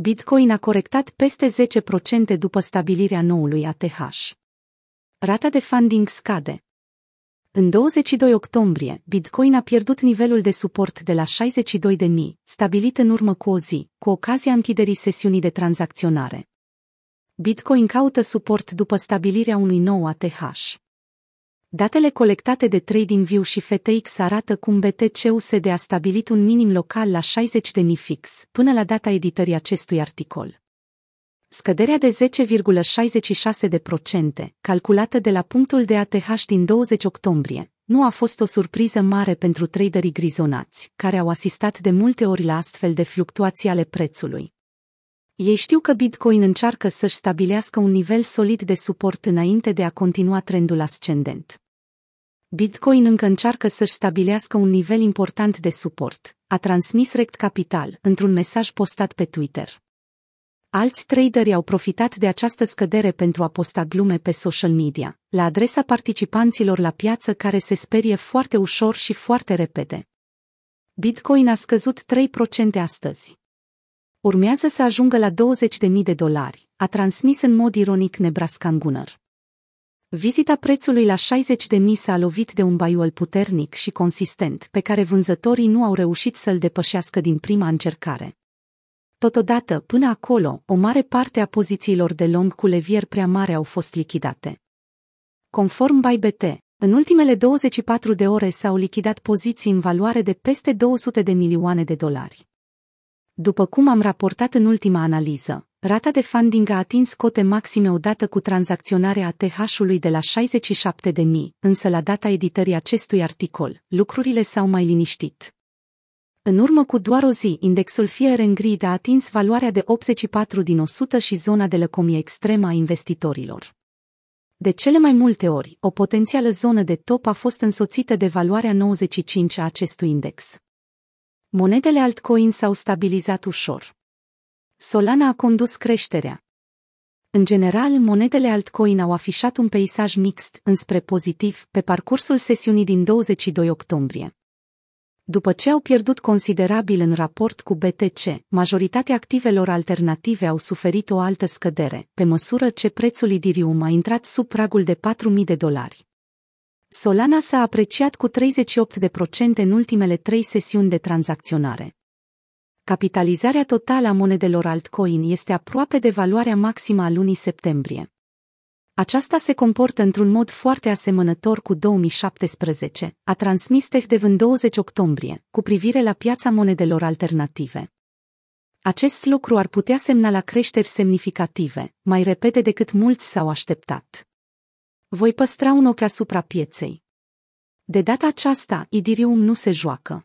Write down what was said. Bitcoin a corectat peste 10% după stabilirea noului ATH. Rata de funding scade. În 22 octombrie, Bitcoin a pierdut nivelul de suport de la 62.000, stabilit în urmă cu o zi, cu ocazia închiderii sesiunii de tranzacționare. Bitcoin caută suport după stabilirea unui nou ATH. Datele colectate de TradingView și FTX arată cum BTCUSD a stabilit un minim local la 60.000 fix, până la data editării acestui articol. Scăderea de 10,66%, calculată de la punctul de ATH din 20 octombrie, nu a fost o surpriză mare pentru traderii grizonați, care au asistat de multe ori la astfel de fluctuații ale prețului. Ei știu că Bitcoin încearcă să-și stabilească un nivel solid de suport înainte de a continua trendul ascendent. Bitcoin încă încearcă să-și stabilească un nivel important de suport, a transmis Rex Capital într-un mesaj postat pe Twitter. Alți traderi au profitat de această scădere pentru a posta glume pe social media, la adresa participanților la piață care se sperie foarte ușor și foarte repede. Bitcoin a scăzut 3% astăzi. Urmează să ajungă la $20.000, a transmis în mod ironic Nebraska-Nguner. Vizita prețului la 60.000 s-a lovit de un baiul puternic și consistent pe care vânzătorii nu au reușit să-l depășească din prima încercare. Totodată, până acolo, o mare parte a pozițiilor de long cu levier prea mare au fost lichidate. Conform Bybit, în ultimele 24 de ore s-au lichidat poziții în valoare de peste $200 de milioane. După cum am raportat în ultima analiză, rata de funding a atins cote maxime odată cu tranzacționarea ATH-ului de la 67.000, însă la data editării acestui articol, lucrurile s-au mai liniștit. În urmă cu doar o zi, indexul FTX a atins valoarea de 84 din 100 și zona de lăcomie extremă a investitorilor. De cele mai multe ori, o potențială zonă de top a fost însoțită de valoarea 95 a acestui index. Monedele altcoin s-au stabilizat ușor. Solana a condus creșterea. În general, monedele altcoin au afișat un peisaj mixt înspre pozitiv pe parcursul sesiunii din 22 octombrie. După ce au pierdut considerabil în raport cu BTC, majoritatea activelor alternative au suferit o altă scădere, pe măsură ce prețul Ethereum a intrat sub pragul de $4.000. Solana s-a apreciat cu 38% în ultimele 3 sesiuni de tranzacționare. Capitalizarea totală a monedelor altcoin este aproape de valoarea maximă a lunii septembrie. Aceasta se comportă într-un mod foarte asemănător cu 2017, a transmis TheFDEV în 20 octombrie, cu privire la piața monedelor alternative. Acest lucru ar putea semna la creșteri semnificative, mai repede decât mulți s-au așteptat. Voi păstra un ochi asupra pieței. De data aceasta, Ethereum nu se joacă.